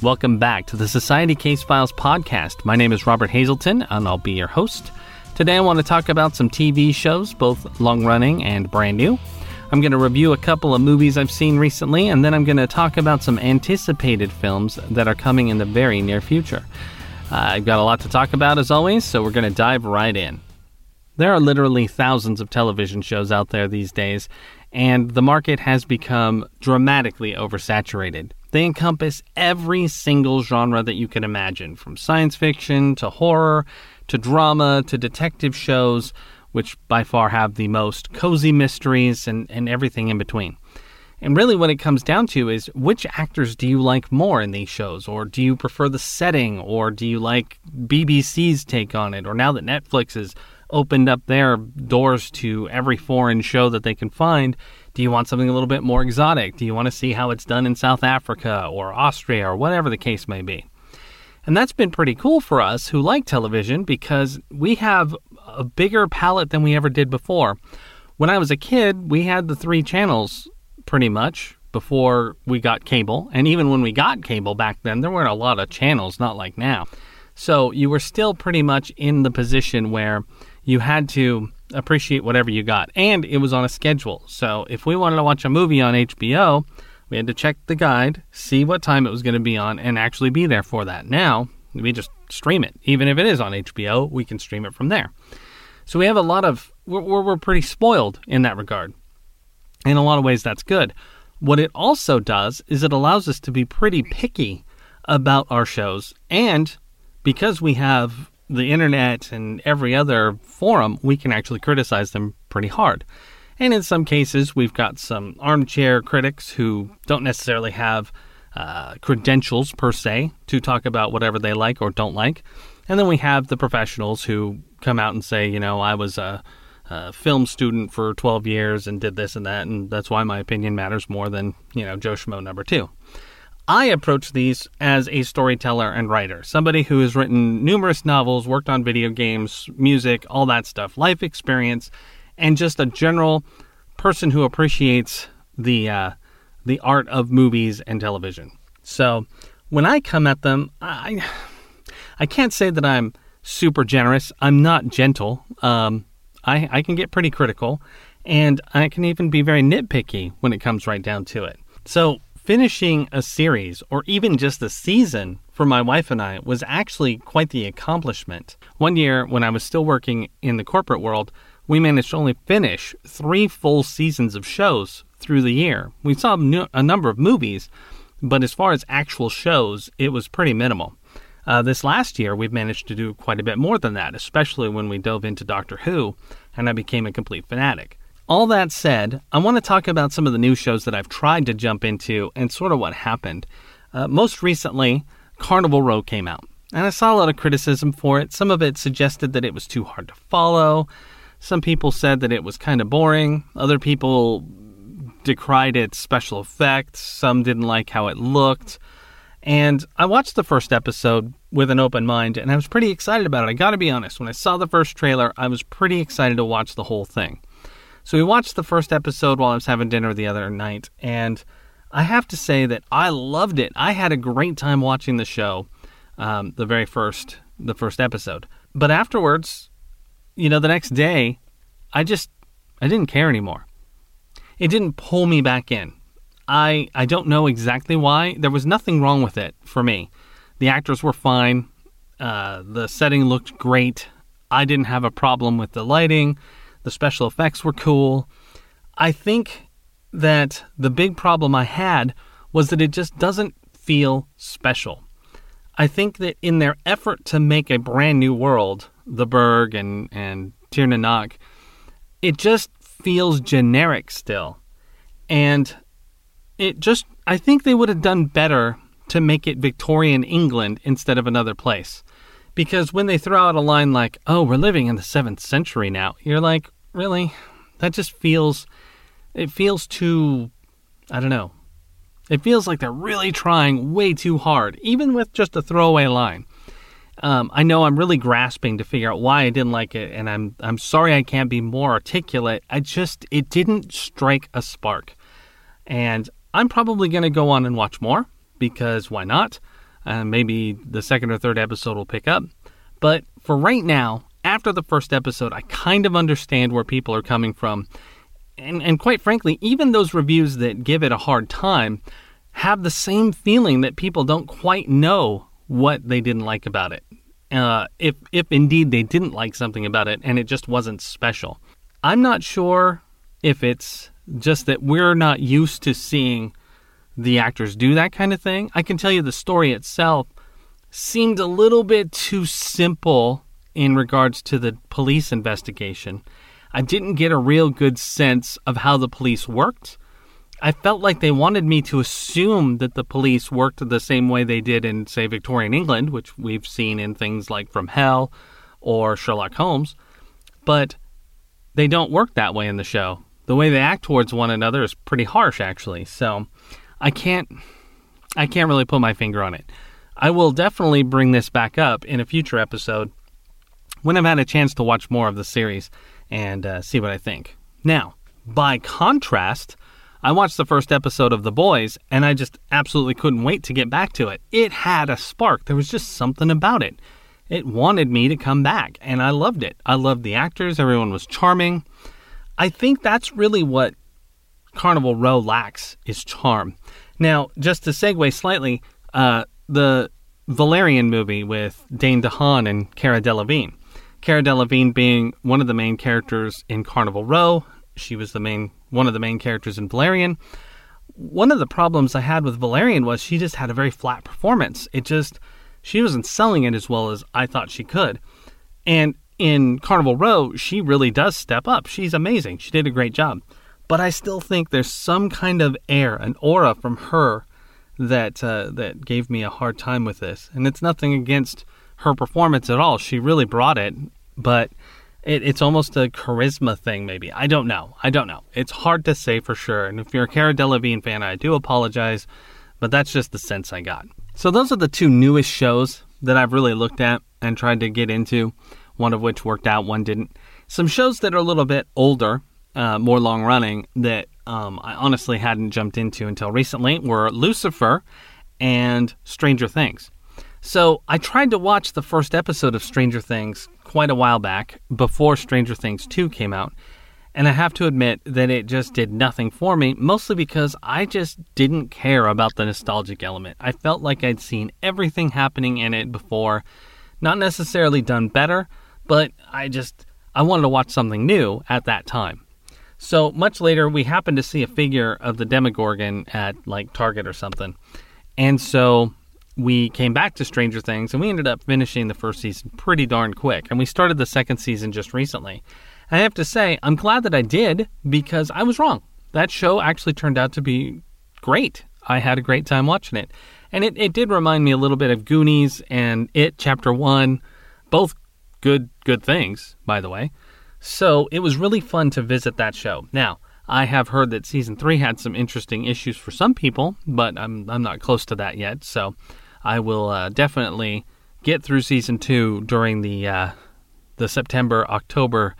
Welcome back to the Society Case Files podcast. My name is Robert Hazelton, and I'll be your host. Today I want to talk about some TV shows, both long-running and brand new. I'm going to review a couple of movies I've seen recently, and then I'm going to talk about some anticipated films that are coming in the very near future. I've got a lot to talk about, as always, so we're going to dive right in. There are literally thousands of television shows out there these days, and the market has become dramatically oversaturated. They encompass every single genre that you can imagine, from science fiction to horror to drama to detective shows, which by far have the most cozy mysteries and everything in between. And really what it comes down to is, which actors do you like more in these shows? Or do you prefer the setting? Or do you like BBC's take on it? Or now that Netflix has opened up their doors to every foreign show that they can find, do you want something a little bit more exotic? Do you want to see how it's done in South Africa or Austria or whatever the case may be? And that's been pretty cool for us who like television, because we have a bigger palette than we ever did before. When I was a kid, we had the 3 channels pretty much before we got cable. And even when we got cable back then, there weren't a lot of channels, not like now. So you were still pretty much in the position where you had to appreciate whatever you got. And it was on a schedule. So if we wanted to watch a movie on HBO, we had to check the guide, see what time it was going to be on, and actually be there for that. Now, we just stream it. Even if it is on HBO, we can stream it from there. So we have a lot of, we're pretty spoiled in that regard. In a lot of ways, that's good. What it also does is it allows us to be pretty picky about our shows. And because we have the internet and every other forum, we can actually criticize them pretty hard. And in some cases, we've got some armchair critics who don't necessarily have credentials, per se, to talk about whatever they like or don't like. And then we have the professionals who come out and say, you know, I was a film student for 12 years and did this and that, and that's why my opinion matters more than, you know, Joe Schmo number 2. I approach these as a storyteller and writer, somebody who has written numerous novels, worked on video games, music, all that stuff, life experience, and just a general person who appreciates the art of movies and television. So when I come at them, I can't say that I'm super generous. I'm not gentle. I can get pretty critical, and I can even be very nitpicky when it comes right down to it. So finishing a series, or even just a season, for my wife and I was actually quite the accomplishment. One year, when I was still working in the corporate world, we managed to only finish 3 full seasons of shows through the year. We saw a number of movies, but as far as actual shows, it was pretty minimal. This last year, we've managed to do quite a bit more than that, especially when we dove into Doctor Who, and I became a complete fanatic. All that said, I want to talk about some of the new shows that I've tried to jump into and sort of what happened. Most recently, Carnival Row came out, and I saw a lot of criticism for it. Some of it suggested that it was too hard to follow. Some people said that it was kind of boring. Other people decried its special effects. Some didn't like how it looked. And I watched the first episode with an open mind, and I was pretty excited about it. I got to be honest, when I saw the first trailer, I was pretty excited to watch the whole thing. So we watched the first episode while I was having dinner the other night, and I have to say that I loved it. I had a great time watching the show, the first episode. But afterwards, you know, the next day, I didn't care anymore. It didn't pull me back in. I don't know exactly why. There was nothing wrong with it for me. The actors were fine. The setting looked great. I didn't have a problem with the lighting. The special effects were cool. I think that the big problem I had was that it just doesn't feel special. I think that in their effort to make a brand new world, The Burg and Tir Nanak, it just feels generic still. And it just, I think they would have done better to make it Victorian England instead of another place. Because when they throw out a line like, oh, we're living in the 7th century now, you're like, really? That just feels, it feels too, I don't know. It feels like they're really trying way too hard, even with just a throwaway line. I know I'm really grasping to figure out why I didn't like it, and I'm sorry I can't be more articulate. It didn't strike a spark. And I'm probably going to go on and watch more, because why not? Maybe the second or third episode will pick up. But for right now, after the first episode, I kind of understand where people are coming from. And quite frankly, even those reviews that give it a hard time have the same feeling that people don't quite know what they didn't like about it. If indeed they didn't like something about it and it just wasn't special. I'm not sure if it's just that we're not used to seeing the actors do that kind of thing. I can tell you the story itself seemed a little bit too simple in regards to the police investigation. I didn't get a real good sense of how the police worked. I felt like they wanted me to assume that the police worked the same way they did in, say, Victorian England, which we've seen in things like From Hell or Sherlock Holmes, but they don't work that way in the show. The way they act towards one another is pretty harsh, actually, so I can't really put my finger on it. I will definitely bring this back up in a future episode when I've had a chance to watch more of the series and see what I think. Now, by contrast, I watched the first episode of The Boys, and I just absolutely couldn't wait to get back to it. It had a spark. There was just something about it. It wanted me to come back, and I loved it. I loved the actors. Everyone was charming. I think that's really what Carnival Row lacks, is charm. Now, just to segue slightly, the Valerian movie with Dane DeHaan and Cara Delevingne. Cara Delevingne being one of the main characters in Carnival Row. She was one of the main characters in Valerian. One of the problems I had with Valerian was she just had a very flat performance. She wasn't selling it as well as I thought she could. And in Carnival Row, she really does step up. She's amazing. She did a great job. But I still think there's some kind of air, an aura from her that gave me a hard time with this. And it's nothing against her performance at all. She really brought it, but it's almost a charisma thing, maybe. I don't know. It's hard to say for sure. And if you're a Cara Delevingne fan, I do apologize, but that's just the sense I got. So those are the two newest shows that I've really looked at and tried to get into, one of which worked out, one didn't. Some shows that are a little bit older, more long-running, that I honestly hadn't jumped into until recently were Lucifer and Stranger Things. So I tried to watch the first episode of Stranger Things quite a while back before Stranger Things 2 came out, and I have to admit that it just did nothing for me, mostly because I just didn't care about the nostalgic element. I felt like I'd seen everything happening in it before, not necessarily done better, but I wanted to watch something new at that time. So much later, we happened to see a figure of the Demogorgon at like Target or something, and so we came back to Stranger Things, and we ended up finishing the first season pretty darn quick. And we started the second season just recently. I have to say, I'm glad that I did, because I was wrong. That show actually turned out to be great. I had a great time watching it. And it did remind me a little bit of Goonies and It Chapter 1. Both good things, by the way. So it was really fun to visit that show. Now, I have heard that season 3 had some interesting issues for some people, but I'm not close to that yet, so I will definitely get through Season 2 during the September-October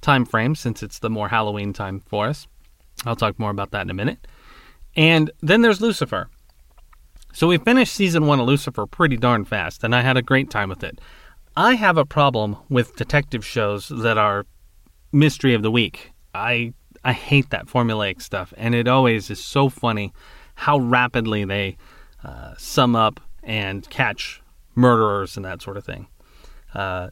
time frame, since it's the more Halloween time for us. I'll talk more about that in a minute. And then there's Lucifer. So we finished Season 1 of Lucifer pretty darn fast, and I had a great time with it. I have a problem with detective shows that are mystery of the week. I hate that formulaic stuff, and it always is so funny how rapidly they sum up and catch murderers and that sort of thing.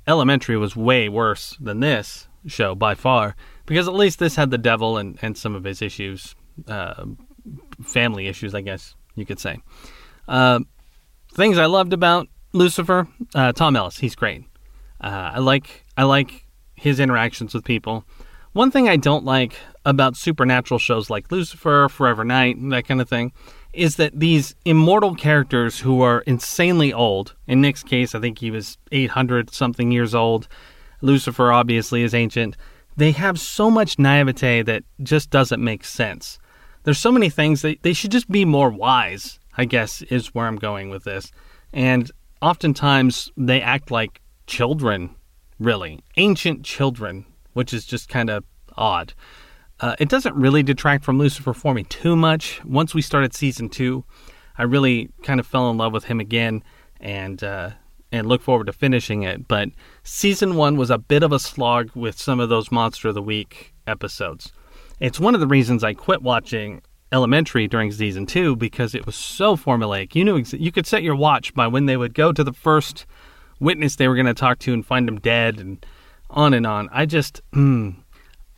Elementary was way worse than this show by far, because at least this had the devil and some of his issues, family issues, I guess you could say. Things I loved about Lucifer, Tom Ellis, he's great. I like his interactions with people. One thing I don't like about supernatural shows like Lucifer, Forever Knight, and that kind of thing, is that these immortal characters who are insanely old, in Nick's case, I think he was 800-something years old, Lucifer obviously is ancient, they have so much naivete that just doesn't make sense. There's so many things that they should just be more wise, I guess, is where I'm going with this. And oftentimes, they act like children, really. Ancient children, which is just kind of odd. It doesn't really detract from Lucifer for me too much. Once we started season 2, I really kind of fell in love with him again and look forward to finishing it. But season one was a bit of a slog with some of those Monster of the Week episodes. It's one of the reasons I quit watching Elementary during season two, because it was so formulaic. You knew you could set your watch by when they would go to the first witness they were going to talk to and find them dead and on and on. I just, I'm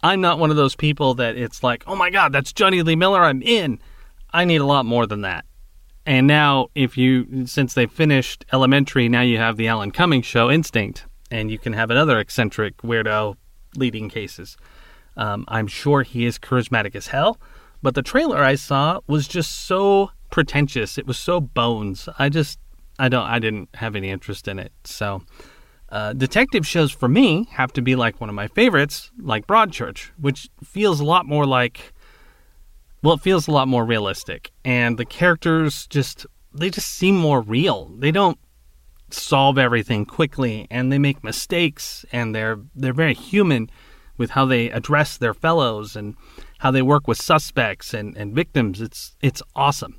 not one of those people that it's like, oh my God, that's Johnny Lee Miller, I'm in. I need a lot more than that. And now, since they finished Elementary, now you have the Alan Cumming show, Instinct, and you can have another eccentric weirdo leading cases. I'm sure he is charismatic as hell, but the trailer I saw was just so pretentious. It was so bones. I didn't have any interest in it. So, detective shows for me have to be like one of my favorites, like Broadchurch, which feels a lot more like. Well, it feels a lot more realistic, and the characters just seem more real. They don't solve everything quickly, and they make mistakes, and they're very human with how they address their fellows and how they work with suspects and victims. It's awesome.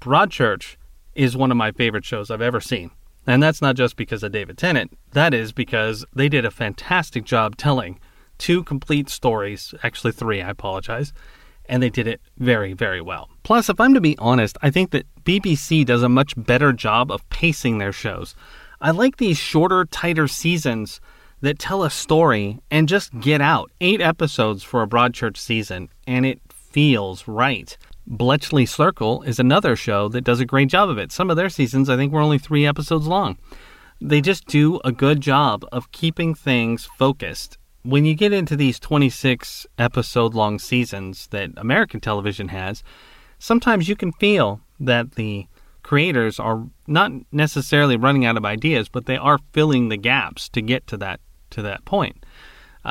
Broadchurch is one of my favorite shows I've ever seen, and that's not just because of David Tennant. That is because they did a fantastic job telling two complete stories, actually three, I apologize. And they did it very, very well. Plus, if I'm to be honest, I think that BBC does a much better job of pacing their shows. I like these shorter, tighter seasons that tell a story and just get out. 8 episodes for a Broadchurch season, and it feels right. Bletchley Circle is another show that does a great job of it. Some of their seasons, I think, were only 3 episodes long. They just do a good job of keeping things focused. When you get into these 26 episode long seasons that American television has, sometimes you can feel that the creators are not necessarily running out of ideas, but they are filling the gaps to get to that point.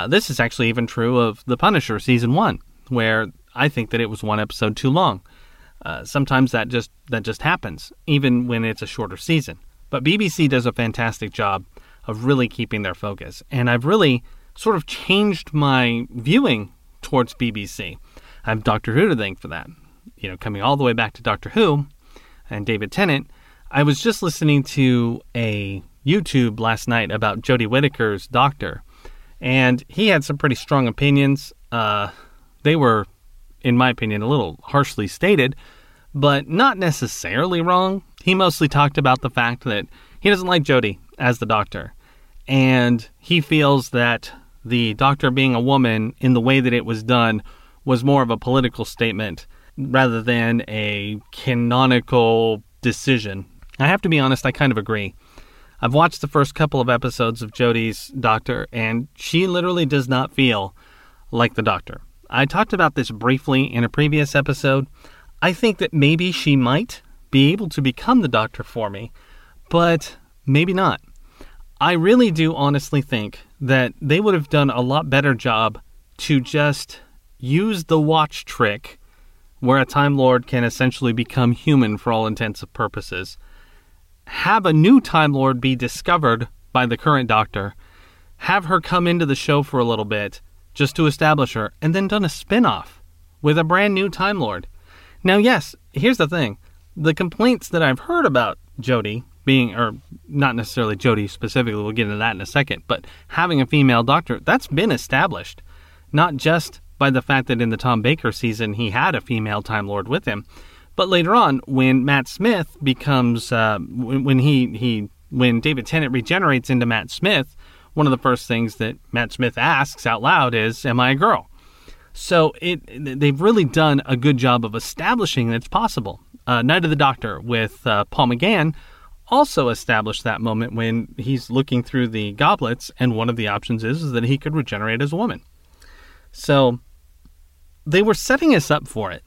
This is actually even true of The Punisher season 1, where I think that it was one episode too long. Sometimes that just happens, even when it's a shorter season. But BBC does a fantastic job of really keeping their focus, and I've really sort of changed my viewing towards BBC. I have Doctor Who to thank for that. You know, coming all the way back to Doctor Who and David Tennant, I was just listening to a YouTube last night about Jodie Whittaker's Doctor, and he had some pretty strong opinions. They were, in my opinion, a little harshly stated, but not necessarily wrong. He mostly talked about the fact that he doesn't like Jodie as the Doctor, and he feels that the Doctor being a woman in the way that it was done was more of a political statement rather than a canonical decision. I have to be honest, I kind of agree. I've watched the first couple of episodes of Jodie's Doctor, and she literally does not feel like the Doctor. I talked about this briefly in a previous episode. I think that maybe she might be able to become the Doctor for me, but maybe not. I really do honestly think that they would have done a lot better job to just use the watch trick, where a Time Lord can essentially become human for all intents and purposes, have a new Time Lord be discovered by the current Doctor, have her come into the show for a little bit just to establish her, and then done a spin-off with a brand new Time Lord. Now, yes, here's the thing. The complaints that I've heard about Jodie being, or not necessarily Jodie specifically, we'll get into that in a second, but having a female Doctor, that's been established. Not just by the fact that in the Tom Baker season he had a female Time Lord with him, but later on when Matt Smith becomes, when David Tennant regenerates into Matt Smith, one of the first things that Matt Smith asks out loud is, am I a girl? So they've really done a good job of establishing that it's possible. Night of the Doctor with Paul McGann also established that moment when he's looking through the goblets, and one of the options is that he could regenerate as a woman. So they were setting us up for it.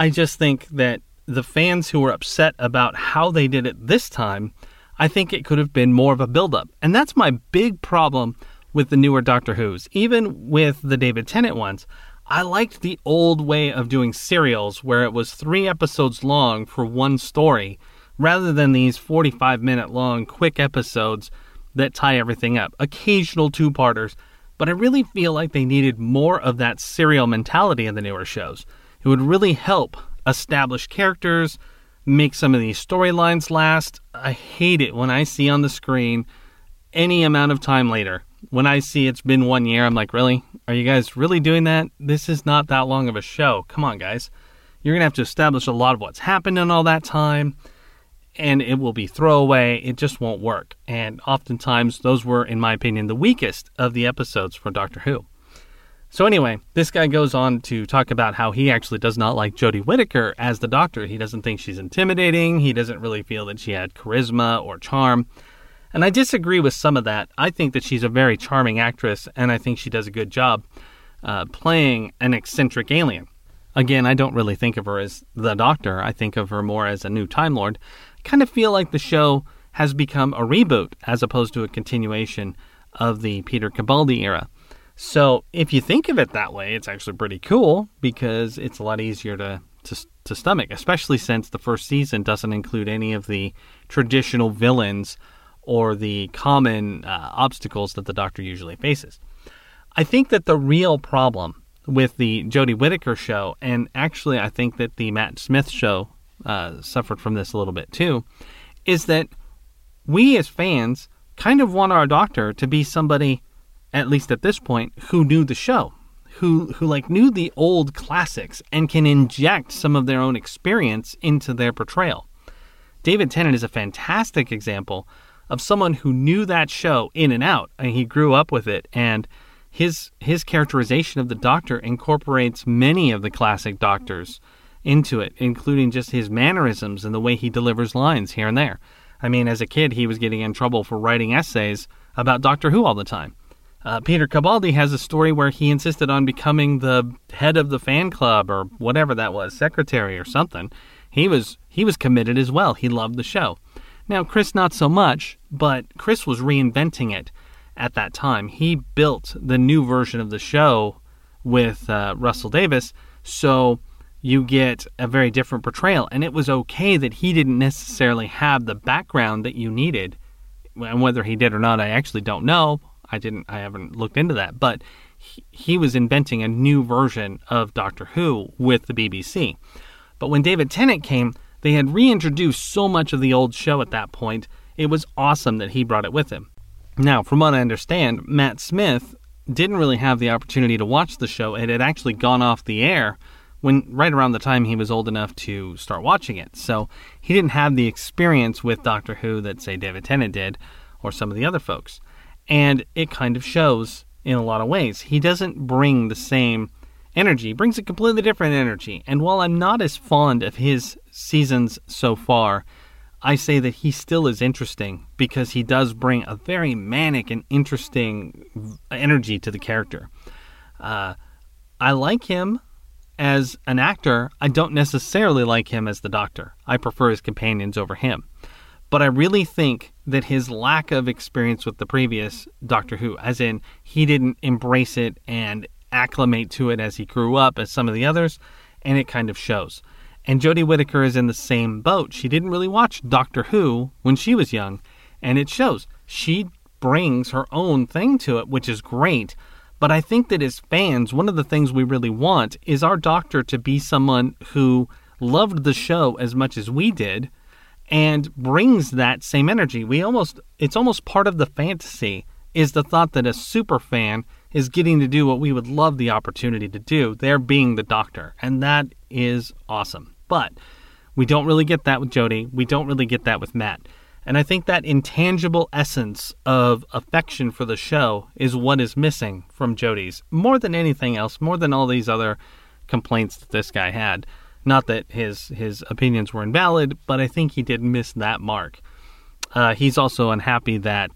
I just think that the fans who were upset about how they did it this time, I think it could have been more of a buildup. And that's my big problem with the newer Doctor Who's. Even with the David Tennant ones, I liked the old way of doing serials where it was 3 episodes long for one story, rather than these 45-minute long quick episodes that tie everything up. Occasional two-parters, but I really feel like they needed more of that serial mentality in the newer shows. It would really help establish characters, make some of these storylines last. I hate it when I see on the screen any amount of time later. When I see it's been 1 year, I'm like, really? Are you guys really doing that? This is not that long of a show. Come on, guys. You're going to have to establish a lot of what's happened in all that time, and it will be throwaway. It just won't work. And oftentimes, those were, in my opinion, the weakest of the episodes for Doctor Who. So anyway, this guy goes on to talk about how he actually does not like Jodie Whittaker as the Doctor. He doesn't think she's intimidating. He doesn't really feel that she had charisma or charm. And I disagree with some of that. I think that she's a very charming actress, and I think she does a good job playing an eccentric alien. Again, I don't really think of her as the Doctor. I think of her more as a new Time Lord. I kind of feel like the show has become a reboot as opposed to a continuation of the Peter Capaldi era. So if you think of it that way, it's actually pretty cool because it's a lot easier to stomach, especially since the first season doesn't include any of the traditional villains or the common obstacles that the Doctor usually faces. I think that the real problem with the Jodie Whittaker show, and actually I think that the Matt Smith show suffered from this a little bit too, is that we as fans kind of want our Doctor to be somebody, at least at this point, who knew the show, who like knew the old classics and can inject some of their own experience into their portrayal. David Tennant is a fantastic example of someone who knew that show in and out, and he grew up with it, and his characterization of the Doctor incorporates many of the classic Doctors into it, including just his mannerisms and the way he delivers lines here and there. I mean, as a kid, he was getting in trouble for writing essays about Doctor Who all the time. Peter Capaldi has a story where he insisted on becoming the head of the fan club or whatever that was, secretary or something. He was committed as well. He loved the show. Now, Chris, not so much, but Chris was reinventing it at that time. He built the new version of the show with Russell Davis, so you get a very different portrayal. And it was okay that he didn't necessarily have the background that you needed. And whether he did or not, I actually don't know. I haven't looked into that. But he was inventing a new version of Doctor Who with the BBC. But when David Tennant came, they had reintroduced so much of the old show at that point. It was awesome that he brought it with him. Now, from what I understand, Matt Smith didn't really have the opportunity to watch the show. It had actually gone off the air right around the time he was old enough to start watching it. So he didn't have the experience with Doctor Who that, say, David Tennant did or some of the other folks. And it kind of shows in a lot of ways. He doesn't bring the same energy. He brings a completely different energy. And while I'm not as fond of his seasons so far, I say that he still is interesting because he does bring a very manic and interesting energy to the character. I like him as an actor. I don't necessarily like him as the Doctor. I prefer his companions over him. But I really think that his lack of experience with the previous Doctor Who, as in he didn't embrace it and acclimate to it as he grew up as some of the others, and it kind of shows. And Jodie Whittaker is in the same boat. She didn't really watch Doctor Who when she was young, and it shows. She brings her own thing to it, which is great, but I think that as fans, one of the things we really want is our Doctor to be someone who loved the show as much as we did, and brings that same energy. It's almost part of the fantasy is the thought that a super fan is getting to do what we would love the opportunity to do, there being the Doctor. And that is awesome. But we don't really get that with Jodie. We don't really get that with Matt. And I think that intangible essence of affection for the show is what is missing from Jodie's, more than anything else, more than all these other complaints that this guy had. Not that his opinions were invalid, but I think he did miss that mark. He's also unhappy that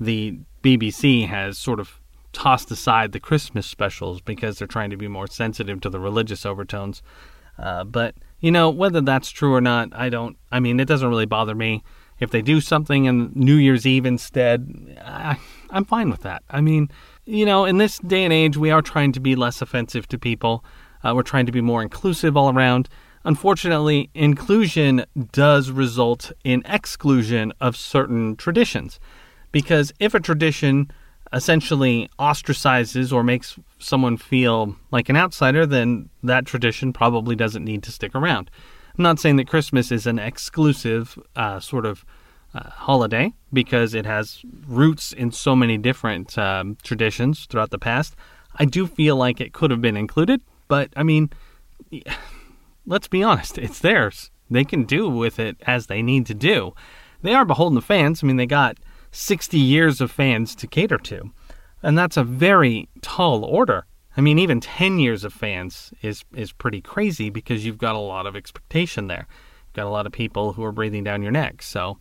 the BBC has sort of tossed aside the Christmas specials because they're trying to be more sensitive to the religious overtones. But, you know, whether that's true or not, it doesn't really bother me. If they do something on New Year's Eve instead, I'm fine with that. I mean, you know, in this day and age, we are trying to be less offensive to people. We're trying to be more inclusive all around. Unfortunately, inclusion does result in exclusion of certain traditions. Because if a tradition essentially ostracizes or makes someone feel like an outsider, then that tradition probably doesn't need to stick around. I'm not saying that Christmas is an exclusive sort of holiday, because it has roots in so many different traditions throughout the past. I do feel like it could have been included, but I mean, let's be honest, it's theirs. They can do with it as they need to do. They are beholden to fans. I mean, they got 60 years of fans to cater to, and that's a very tall order. I mean, even 10 years of fans is pretty crazy, because you've got a lot of expectation there. You've got a lot of people who are breathing down your neck. So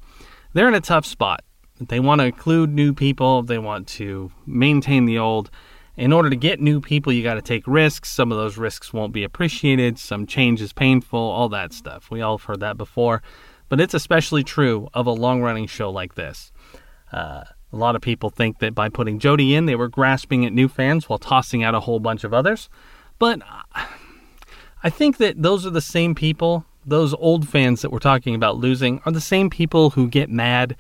they're in a tough spot. They want to include new people. They want to maintain the old. In order to get new people, you got to take risks. Some of those risks won't be appreciated. Some change is painful, all that stuff. We all have heard that before. But it's especially true of a long-running show like this. A lot of people think that by putting Jodie in, they were grasping at new fans while tossing out a whole bunch of others. But I think that those are the same people, those old fans that we're talking about losing, are the same people who get mad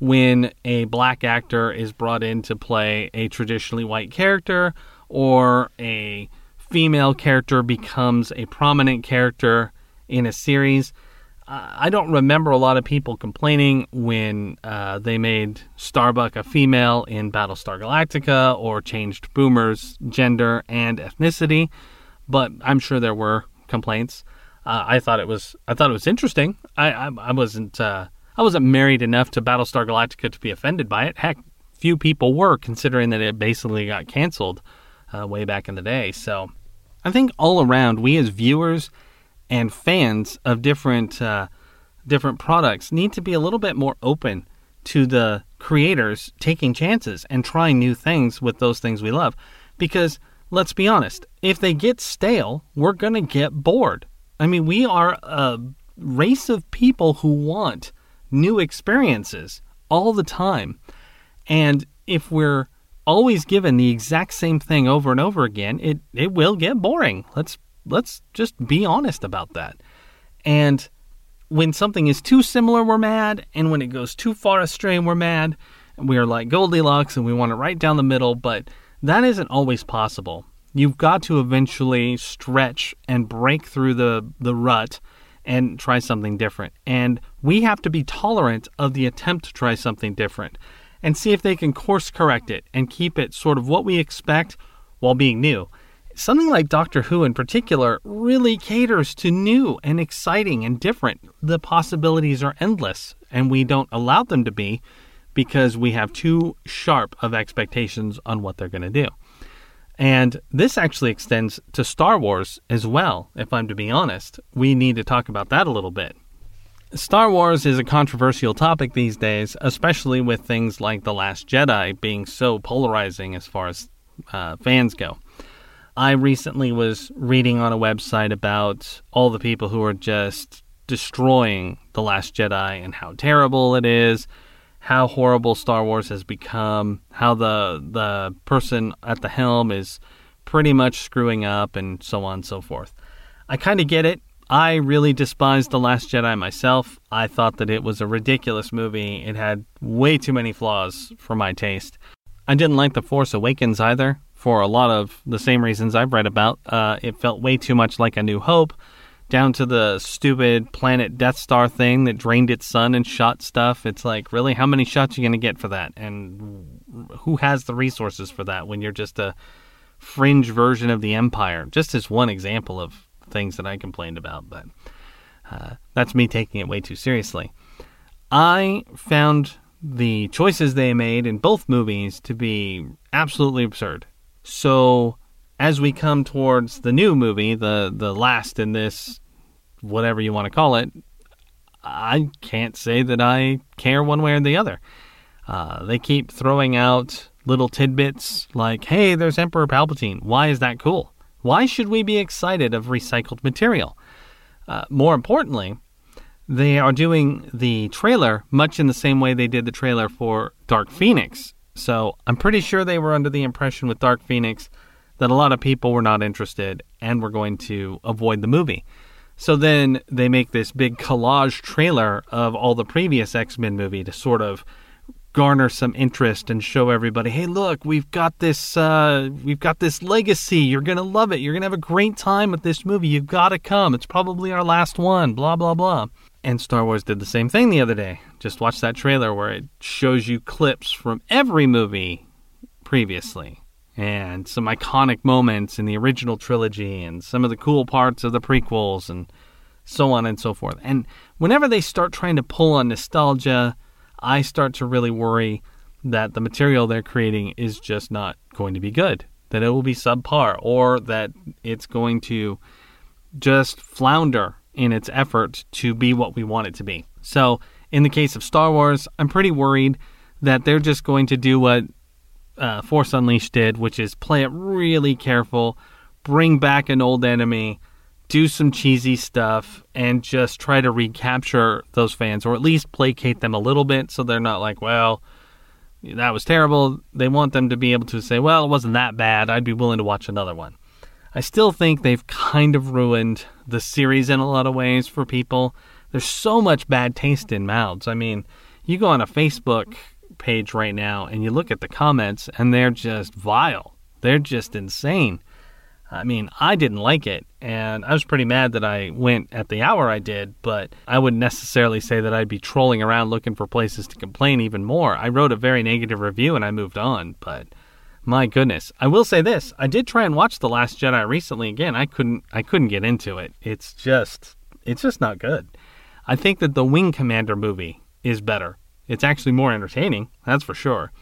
when a black actor is brought in to play a traditionally white character, or a female character becomes a prominent character in a series. I don't remember a lot of people complaining when they made Starbuck a female in Battlestar Galactica, or changed Boomer's gender and ethnicity, but I'm sure there were complaints. I thought it was interesting. I wasn't married enough to Battlestar Galactica to be offended by it. Heck, few people were, considering that it basically got canceled way back in the day. So I think all around, we as viewers and fans of different products need to be a little bit more open to the creators taking chances and trying new things with those things we love. Because let's be honest, if they get stale, we're going to get bored. I mean, we are a race of people who want new experiences all the time. And if we're always given the exact same thing over and over again, it will get boring. Let's just be honest about that. And when something is too similar, we're mad. And when it goes too far astray, we're mad. And we are like Goldilocks, and we want it right down the middle. But that isn't always possible. You've got to eventually stretch and break through the rut and try something different. And we have to be tolerant of the attempt to try something different and see if they can course correct it and keep it sort of what we expect while being new. Something like Doctor Who in particular really caters to new and exciting and different. The possibilities are endless, and we don't allow them to be, because we have too sharp of expectations on what they're going to do. And this actually extends to Star Wars as well, if I'm to be honest. We need to talk about that a little bit. Star Wars is a controversial topic these days, especially with things like The Last Jedi being so polarizing as far as fans go. I recently was reading on a website about all the people who are just destroying The Last Jedi and how terrible it is, how horrible Star Wars has become, how the person at the helm is pretty much screwing up, and so on and so forth. I kind of get it. I really despised The Last Jedi myself. I thought that it was a ridiculous movie. It had way too many flaws for my taste. I didn't like The Force Awakens either, for a lot of the same reasons I've read about. It felt way too much like A New Hope, down to the stupid planet Death Star thing that drained its sun and shot stuff. It's like, really, how many shots are you going to get for that? And who has the resources for that when you're just a fringe version of the Empire? Just as one example of things that I complained about, but that's me taking it way too seriously. I found the choices they made in both movies to be absolutely absurd. So as we come towards the new movie, the last in this, whatever you want to call it, I can't say that I care one way or the other. They keep throwing out little tidbits like, hey, there's Emperor Palpatine. Why is that cool? Why should we be excited of recycled material? More importantly, they are doing the trailer much in the same way they did the trailer for Dark Phoenix. So I'm pretty sure they were under the impression with Dark Phoenix that a lot of people were not interested and were going to avoid the movie. So then they make this big collage trailer of all the previous X-Men movie to sort of garner some interest and show everybody, hey, look, we've got this legacy. You're going to love it. You're going to have a great time with this movie. You've got to come. It's probably our last one, blah, blah, blah. And Star Wars did the same thing the other day. Just watch that trailer where it shows you clips from every movie previously and some iconic moments in the original trilogy and some of the cool parts of the prequels and so on and so forth. And whenever they start trying to pull on nostalgia, I start to really worry that the material they're creating is just not going to be good, that it will be subpar, or that it's going to just flounder in its effort to be what we want it to be. So in the case of Star Wars, I'm pretty worried that they're just going to do what Force Unleashed did, which is play it really careful, bring back an old enemy, do some cheesy stuff, and just try to recapture those fans, or at least placate them a little bit so they're not like, well, that was terrible. They want them to be able to say, well, it wasn't that bad. I'd be willing to watch another one. I still think they've kind of ruined the series in a lot of ways for people. There's so much bad taste in mouths. I mean, you go on a Facebook page right now and you look at the comments and they're just vile. They're just insane. I mean, I didn't like it, and I was pretty mad that I went at the hour I did, but I wouldn't necessarily say that I'd be trolling around looking for places to complain even more. I wrote a very negative review and I moved on, but my goodness. I will say this. I did try and watch The Last Jedi recently again. I couldn't get into it. It's just not good. I think that the Wing Commander movie is better. It's actually more entertaining, that's for sure.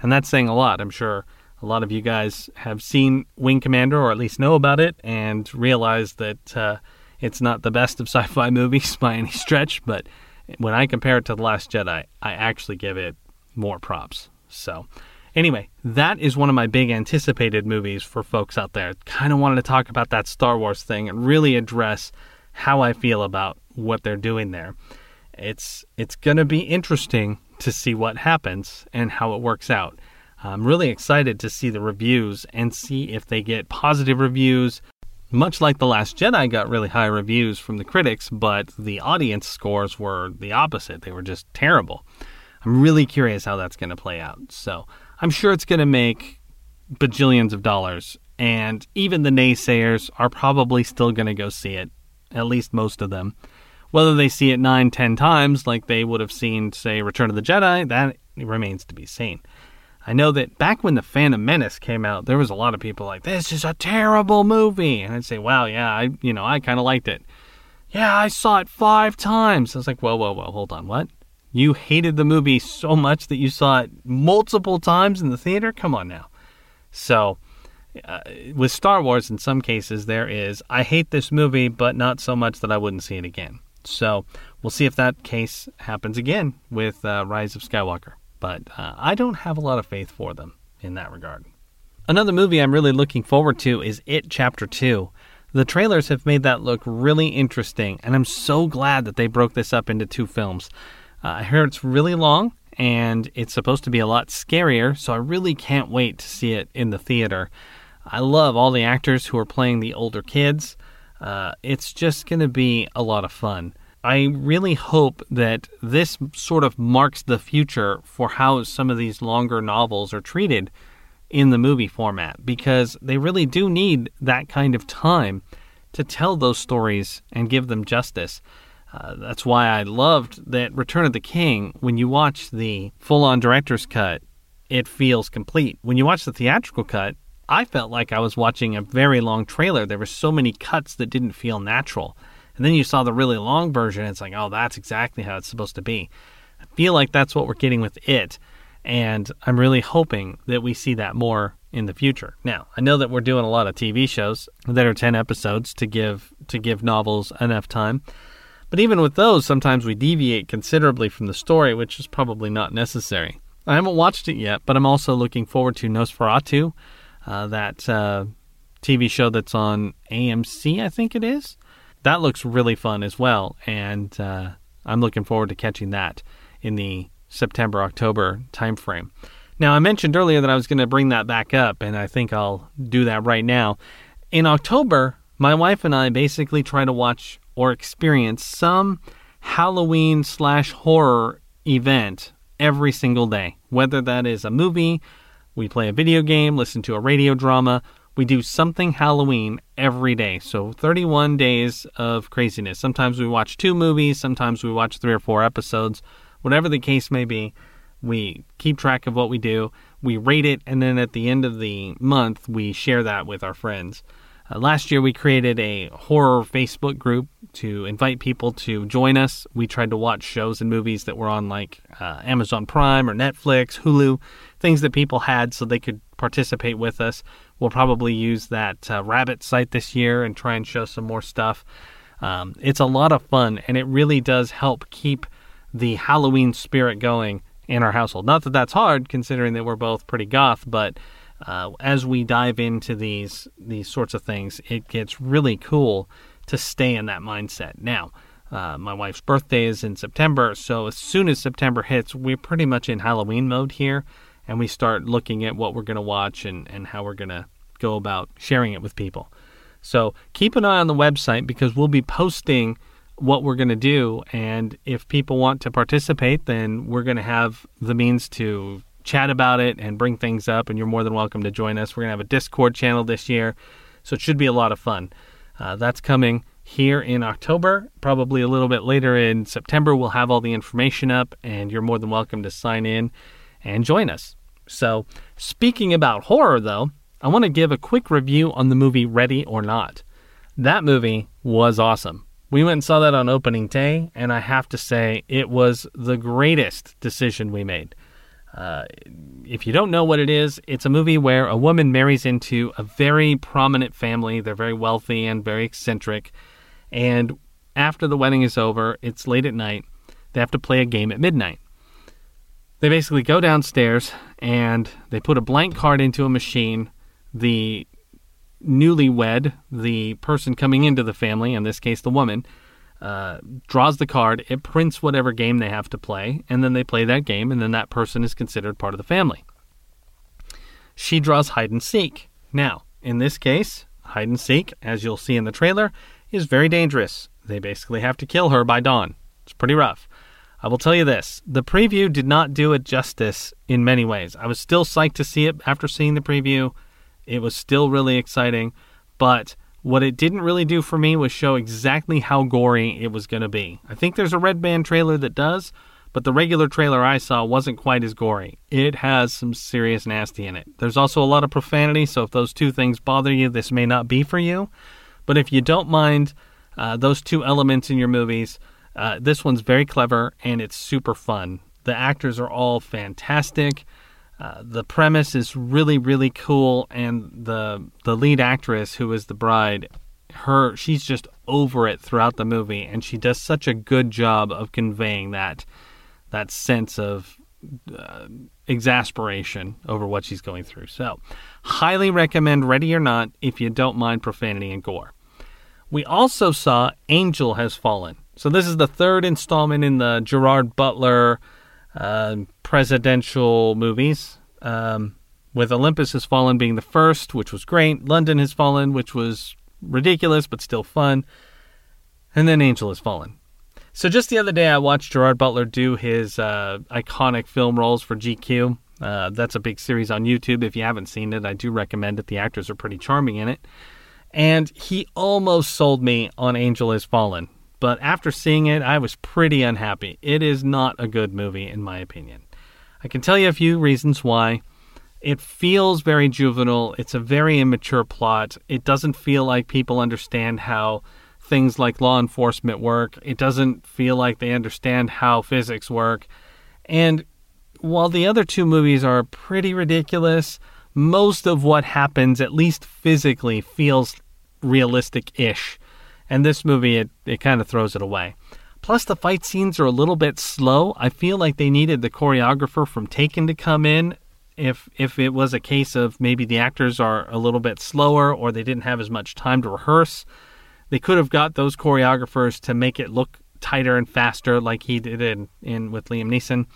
And that's saying a lot, I'm sure. A lot of you guys have seen Wing Commander, or at least know about it, and realize that it's not the best of sci-fi movies by any stretch, but when I compare it to The Last Jedi, I actually give it more props. So anyway, that is one of my big anticipated movies for folks out there. Kind of wanted to talk about that Star Wars thing and really address how I feel about what they're doing there. It's going to be interesting to see what happens and how it works out. I'm really excited to see the reviews and see if they get positive reviews. Much like The Last Jedi got really high reviews from the critics, but the audience scores were the opposite. They were just terrible. I'm really curious how that's going to play out. So I'm sure it's going to make bajillions of dollars, and even the naysayers are probably still going to go see it, at least most of them. Whether they see it 9-10 times like they would have seen, say, Return of the Jedi, that remains to be seen. I know that back when The Phantom Menace came out, there was a lot of people like, this is a terrible movie. And I'd say, wow, yeah, I kind of liked it. Yeah, I saw it 5 times. I was like, whoa, hold on, what? You hated the movie so much that you saw it multiple times in the theater? Come on now. So with Star Wars, in some cases, there is, I hate this movie, but not so much that I wouldn't see it again. So we'll see if that case happens again with Rise of Skywalker. But I don't have a lot of faith for them in that regard. Another movie I'm really looking forward to is It Chapter 2. The trailers have made that look really interesting, and I'm so glad that they broke this up into 2 films. I hear it's really long, and it's supposed to be a lot scarier, so I really can't wait to see it in the theater. I love all the actors who are playing the older kids. It's just going to be a lot of fun. I really hope that this sort of marks the future for how some of these longer novels are treated in the movie format, because they really do need that kind of time to tell those stories and give them justice. That's why I loved that Return of the King. When you watch the full-on director's cut, it feels complete. When you watch the theatrical cut, I felt like I was watching a very long trailer. There were so many cuts that didn't feel natural. And then you saw the really long version, it's like, oh, that's exactly how it's supposed to be. I feel like that's what we're getting with It, and I'm really hoping that we see that more in the future. Now, I know that we're doing a lot of TV shows that are 10 episodes to give novels enough time, but even with those, sometimes we deviate considerably from the story, which is probably not necessary. I haven't watched it yet, but I'm also looking forward to Nosferatu, that TV show that's on AMC, I think it is. That looks really fun as well, and I'm looking forward to catching that in the September-October timeframe. Now, I mentioned earlier that I was going to bring that back up, and I think I'll do that right now. In October, my wife and I basically try to watch or experience some Halloween/horror event every single day, whether that is a movie, we play a video game, listen to a radio drama. We do something Halloween every day. So 31 days of craziness. Sometimes we watch 2 movies. Sometimes we watch 3 or 4 episodes. Whatever the case may be, we keep track of what we do. We rate it. And then at the end of the month, we share that with our friends. Last year, we created a horror Facebook group to invite people to join us. We tried to watch shows and movies that were on like Amazon Prime or Netflix, Hulu, things that people had so they could participate with us. We'll probably use that Rabbit site this year and try and show some more stuff. It's a lot of fun, and it really does help keep the Halloween spirit going in our household. Not that that's hard, considering that we're both pretty goth, but as we dive into these sorts of things, it gets really cool to stay in that mindset. Now, my wife's birthday is in September, so as soon as September hits, we're pretty much in Halloween mode here, and we start looking at what we're going to watch and how we're going to go about sharing it with people. So keep an eye on the website because we'll be posting what we're going to do, and if people want to participate, then we're going to have the means to chat about it and bring things up, and you're more than welcome to join us. We're going to have a Discord channel this year, so it should be a lot of fun. That's coming here in October. Probably a little bit later in September, we'll have all the information up, and you're more than welcome to sign in and join us. So, speaking about horror, though, I want to give a quick review on the movie Ready or Not. That movie was awesome. We went and saw that on opening day, and I have to say it was the greatest decision we made. If you don't know what it is, it's a movie where a woman marries into a very prominent family. They're very wealthy and very eccentric. And after the wedding is over, it's late at night. They have to play a game at midnight. They basically go downstairs and they put a blank card into a machine. The newlywed, the person coming into the family, in this case the woman, draws the card, it prints whatever game they have to play, and then they play that game, and then that person is considered part of the family. She draws hide and seek. Now, in this case, hide and seek, as you'll see in the trailer, is very dangerous. They basically have to kill her by dawn. It's pretty rough. I will tell you this, the preview did not do it justice in many ways. I was still psyched to see it after seeing the preview. It was still really exciting, but what it didn't really do for me was show exactly how gory it was going to be. I think there's a Red Band trailer that does, but the regular trailer I saw wasn't quite as gory. It has some serious nasty in it. There's also a lot of profanity, so if those two things bother you, this may not be for you. But if you don't mind those two elements in your movies, this one's very clever, and it's super fun. The actors are all fantastic. The premise is really, really cool, and the lead actress, who is the bride, she's just over it throughout the movie, and she does such a good job of conveying that sense of exasperation over what she's going through. So, highly recommend Ready or Not if you don't mind profanity and gore. We also saw Angel Has Fallen. So this is the third installment in the Gerard Butler presidential movies, with Olympus Has Fallen being the first, which was great. London Has Fallen, which was ridiculous but still fun. And then Angel Has Fallen. So just the other day, I watched Gerard Butler do his iconic film roles for GQ. That's a big series on YouTube. If you haven't seen it, I do recommend it. The actors are pretty charming in it. And he almost sold me on Angel Has Fallen. But after seeing it, I was pretty unhappy. It is not a good movie, in my opinion. I can tell you a few reasons why. It feels very juvenile. It's a very immature plot. It doesn't feel like people understand how things like law enforcement work. It doesn't feel like they understand how physics work. And while the other two movies are pretty ridiculous, most of what happens, at least physically, feels realistic-ish. And this movie, it kind of throws it away. Plus, the fight scenes are a little bit slow. I feel like they needed the choreographer from Taken to come in if it was a case of maybe the actors are a little bit slower or they didn't have as much time to rehearse. They could have got those choreographers to make it look tighter and faster like he did in with Liam Neeson.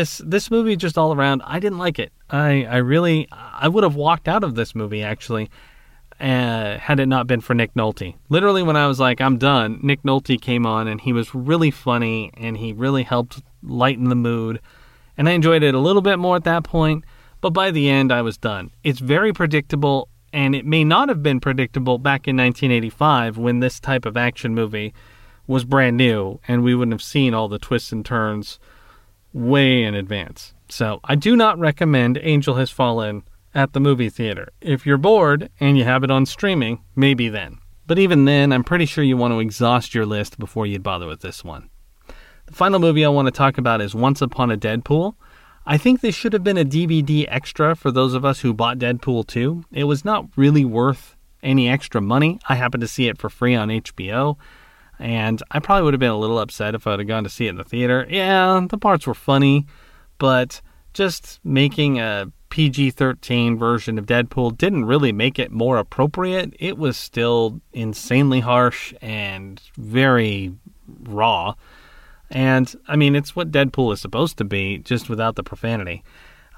This movie, just all around, I didn't like it. I would have walked out of this movie, actually, had it not been for Nick Nolte. Literally when I was like, I'm done, Nick Nolte came on and he was really funny and he really helped lighten the mood, and I enjoyed it a little bit more at that point, but by the end I was done. It's very predictable, and it may not have been predictable back in 1985 when this type of action movie was brand new, and we wouldn't have seen all the twists and turns way in advance. So I do not recommend Angel Has Fallen at the movie theater. If you're bored and you have it on streaming, maybe then. But even then, I'm pretty sure you want to exhaust your list before you'd bother with this one. The final movie I want to talk about is Once Upon a Deadpool. I think this should have been a DVD extra for those of us who bought Deadpool 2. It was not really worth any extra money. I happened to see it for free on HBO, and I probably would have been a little upset if I would have gone to see it in the theater. Yeah, the parts were funny, but just making a PG-13 version of Deadpool didn't really make it more appropriate. It was still insanely harsh and very raw. And, I mean, it's what Deadpool is supposed to be, just without the profanity.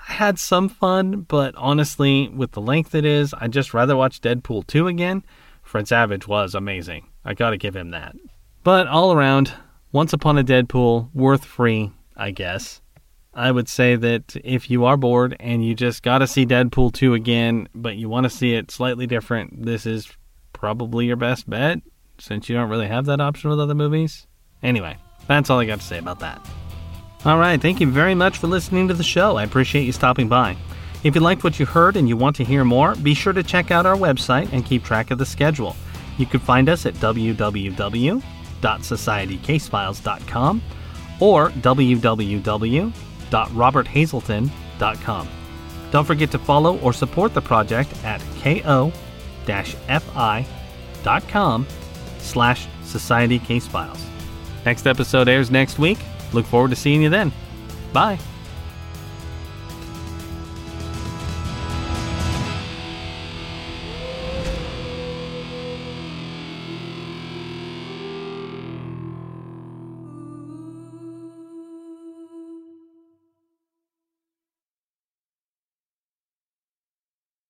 I had some fun, but honestly, with the length it is, I'd just rather watch Deadpool 2 again. Fred Savage was amazing. I gotta give him that. But all around, Once Upon a Deadpool, worth free, I guess. I would say that if you are bored and you just got to see Deadpool 2 again, but you want to see it slightly different, this is probably your best bet, since you don't really have that option with other movies. Anyway, that's all I got to say about that. All right, thank you very much for listening to the show. I appreciate you stopping by. If you liked what you heard and you want to hear more, be sure to check out our website and keep track of the schedule. You can find us at www.societycasefiles.com or www.roberthazelton.com. Don't forget to follow or support the project at ko-fi.com/societycasefiles. Next episode airs next week. Look forward to seeing you then. Bye.